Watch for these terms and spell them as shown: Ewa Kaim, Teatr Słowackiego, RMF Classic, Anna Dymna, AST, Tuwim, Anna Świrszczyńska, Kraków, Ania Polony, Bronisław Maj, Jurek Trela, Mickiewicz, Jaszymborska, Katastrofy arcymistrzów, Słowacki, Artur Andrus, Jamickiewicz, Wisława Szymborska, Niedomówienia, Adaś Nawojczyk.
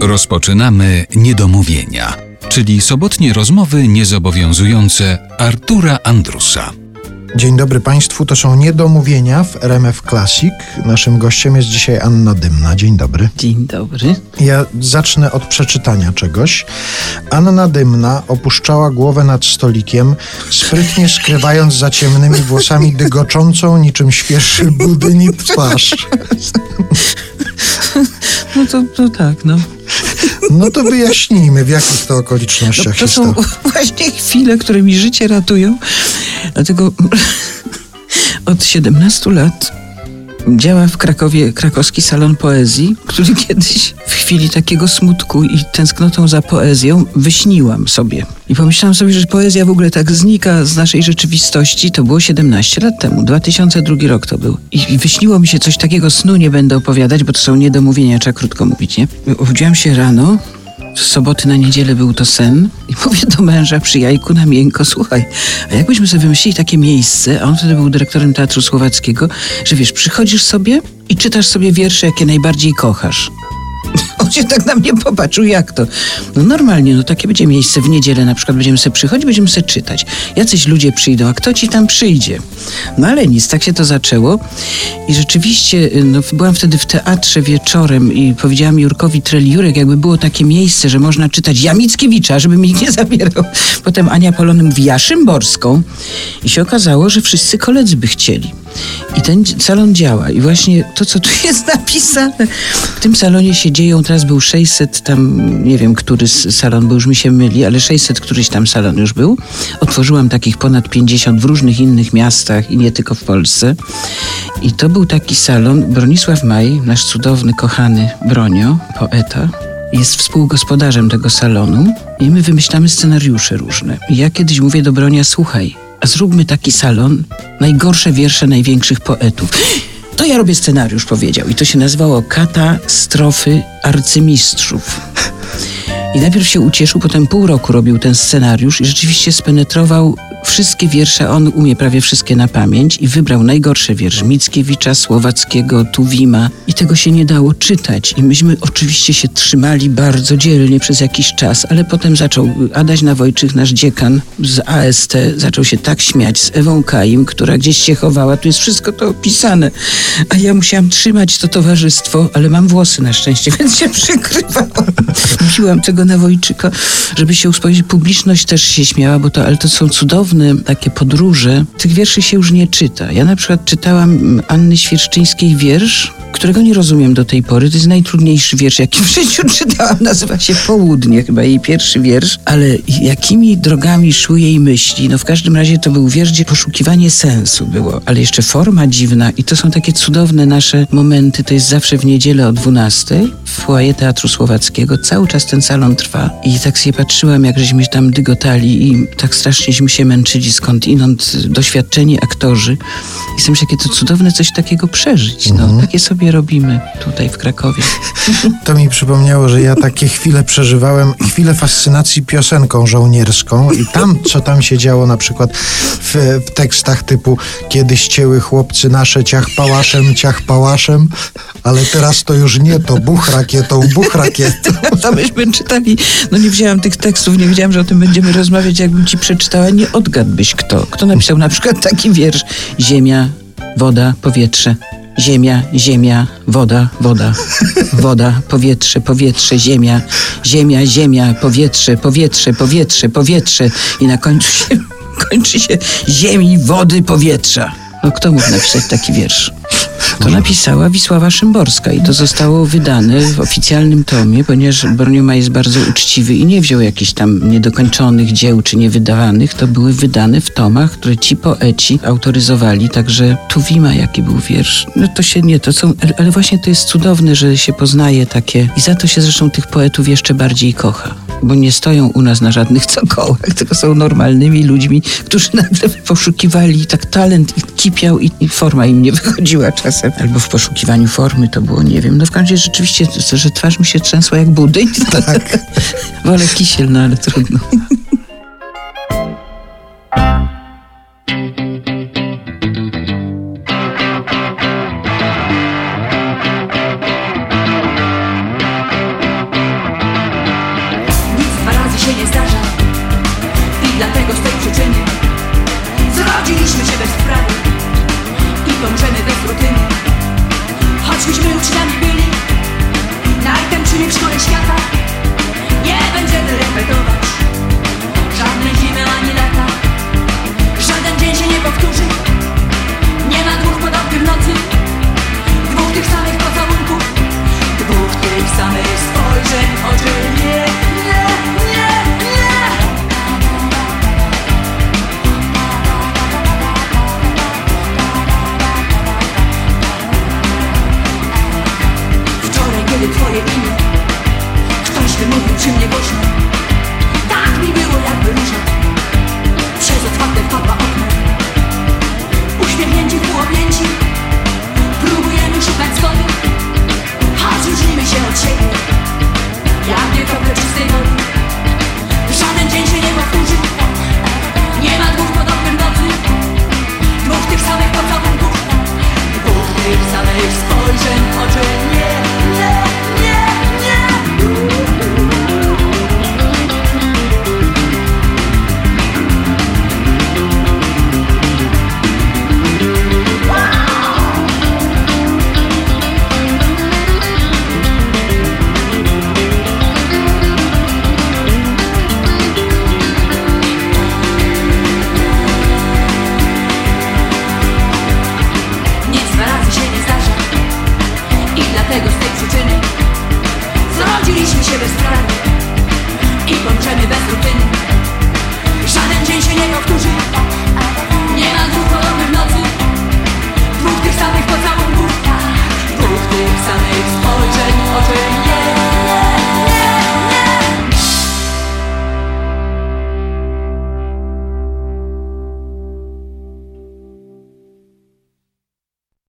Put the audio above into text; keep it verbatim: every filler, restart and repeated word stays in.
Rozpoczynamy Niedomówienia, czyli sobotnie rozmowy niezobowiązujące Artura Andrusa. Dzień dobry Państwu, to są Niedomówienia w R M F Classic. Naszym gościem jest dzisiaj Anna Dymna. Dzień dobry. Dzień dobry. Ja zacznę od przeczytania czegoś. Anna Dymna opuszczała głowę nad stolikiem, sprytnie skrywając za ciemnymi włosami dygoczącą niczym świeży budyń twarz. No to, to tak, no. No to wyjaśnijmy, w jakich to okolicznościach no, to się stało. To są właśnie chwile, które mi życie ratują. Dlatego od siedemnastu lat działa w Krakowie krakowski salon poezji, który kiedyś w chwili takiego smutku i tęsknotą za poezją wyśniłam sobie. I pomyślałam sobie, że poezja w ogóle tak znika z naszej rzeczywistości. To było siedemnaście lat temu, dwa tysiące drugi rok to był. I wyśniło mi się coś takiego, snu nie będę opowiadać, bo to są niedomówienia, trzeba krótko mówić, nie? Obudziłam się rano, z soboty na niedzielę był to sen i mówię do męża przy jajku na miękko, słuchaj, a jakbyśmy sobie wymyślili takie miejsce, a on wtedy był dyrektorem Teatru Słowackiego, że wiesz, przychodzisz sobie i czytasz sobie wiersze, jakie najbardziej kochasz. On się tak na mnie popatrzył, jak to? No normalnie, no takie będzie miejsce w niedzielę, na przykład będziemy sobie przychodzić, będziemy sobie czytać. Jacyś ludzie przyjdą, a kto ci tam przyjdzie? No ale nic, tak się to zaczęło i rzeczywiście no, byłam wtedy w teatrze wieczorem i powiedziałam Jurkowi Treli, Jurek, jakby było takie miejsce, że można czytać Jamickiewicza, żeby mi nie zabierał. Potem Ania Polony mówi Jaszymborską i się okazało, że wszyscy koledzy by chcieli. I ten salon działa i właśnie to, co tu jest napisane, w tym salonie się dzieją, teraz był sześćset tam, nie wiem, który salon, bo już mi się myli, ale sześćset któryś tam salon już był. Otworzyłam takich ponad pięćdziesiąt w różnych innych miastach i nie tylko w Polsce. I to był taki salon, Bronisław Maj, nasz cudowny, kochany Bronio, poeta, jest współgospodarzem tego salonu i my wymyślamy scenariusze różne. I ja kiedyś mówię do Bronia, słuchaj, a zróbmy taki salon, najgorsze wiersze największych poetów. To ja robię scenariusz, powiedział. I to się nazywało Katastrofy arcymistrzów. I najpierw się ucieszył, potem pół roku robił ten scenariusz i rzeczywiście spenetrował wszystkie wiersze, on umie prawie wszystkie na pamięć i wybrał najgorszy wiersz Mickiewicza, Słowackiego, Tuwima i tego się nie dało czytać i myśmy oczywiście się trzymali bardzo dzielnie przez jakiś czas, ale potem zaczął Adaś Nawojczyk, nasz dziekan z A S T, zaczął się tak śmiać z Ewą Kaim, która gdzieś się chowała, tu jest wszystko to opisane, a ja musiałam trzymać to towarzystwo, ale mam włosy na szczęście, więc się przykrywałam. Piłam tego Nawojczyka, żeby się uspokoić. Publiczność też się śmiała, bo to, ale to są cudowne takie podróże, tych wierszy się już nie czyta. Ja na przykład czytałam Anny Świrszczyńskiej wiersz, którego nie rozumiem do tej pory. To jest najtrudniejszy wiersz, jaki w życiu czytałam. Nazywa się Południe, chyba jej pierwszy wiersz. Ale jakimi drogami szły jej myśli? No w każdym razie to był wiersz, gdzie poszukiwanie sensu było, ale jeszcze forma dziwna i to są takie cudowne nasze momenty. To jest zawsze w niedzielę o dwunastej w foyer Teatru Słowackiego. Cały czas ten salon trwa i tak się patrzyłam, jak żeśmy tam dygotali i tak strasznieśmy się męczyli skądinąd doświadczeni aktorzy. I są się takie to cudowne coś takiego przeżyć. No, mhm. Takie sobie robimy tutaj w Krakowie. To mi przypomniało, że ja takie chwile przeżywałem, chwilę fascynacji piosenką żołnierską i tam, co tam się działo na przykład w, w tekstach typu kiedyś cięły chłopcy nasze ciach pałaszem, ciach pałaszem, ale teraz to już nie, to buch rakietą, buch rakietą. To myśmy czytali, no nie wzięłam tych tekstów, nie wiedziałam, że o tym będziemy rozmawiać, jakbym ci przeczytała, nie odgadłbyś kto. Kto napisał na przykład taki wiersz Ziemia, woda, powietrze. Ziemia, ziemia, woda, woda, woda, powietrze, powietrze, ziemia, ziemia, ziemia, powietrze, powietrze, powietrze, powietrze i na końcu się, kończy się ziemi, wody, powietrza. No kto mógł napisać taki wiersz? To napisała Wisława Szymborska i to zostało wydane w oficjalnym tomie, ponieważ Broniuma jest bardzo uczciwy i nie wziął jakichś tam niedokończonych dzieł czy niewydawanych. To były wydane w tomach, które ci poeci autoryzowali. Także Tuwima, jaki był wiersz. No to się nie, to są, ale właśnie to jest cudowne, że się poznaje takie i za to się zresztą tych poetów jeszcze bardziej kocha, bo nie stoją u nas na żadnych cokołach, tylko są normalnymi ludźmi, którzy nagle poszukiwali tak talent i kipiał i, i forma im nie wychodziła czasem. Albo w poszukiwaniu formy to było, nie wiem. No w każdym razie rzeczywiście, że twarz mi się trzęsła jak budyń. Tak. Wolę kisiel, no ale trudno. Ktoś wymówił przy mnie głośno. Tak mi było jakby róża. Przez otwarte papa okno. Uśmiechnięci ku objęci. Próbujemy szukać zgody. Choć różnimy się od siebie. Jak nie krople czystej wody. Żaden dzień się nie powtórzy. Nie ma dwóch podobnych nocy. Dwóch tych samych pocałunków. Dwóch tych samych spojrzeń. Oczy nie, nie, nie, nie. Dlatego z tej przyczyny zrodziliśmy się bez prawa.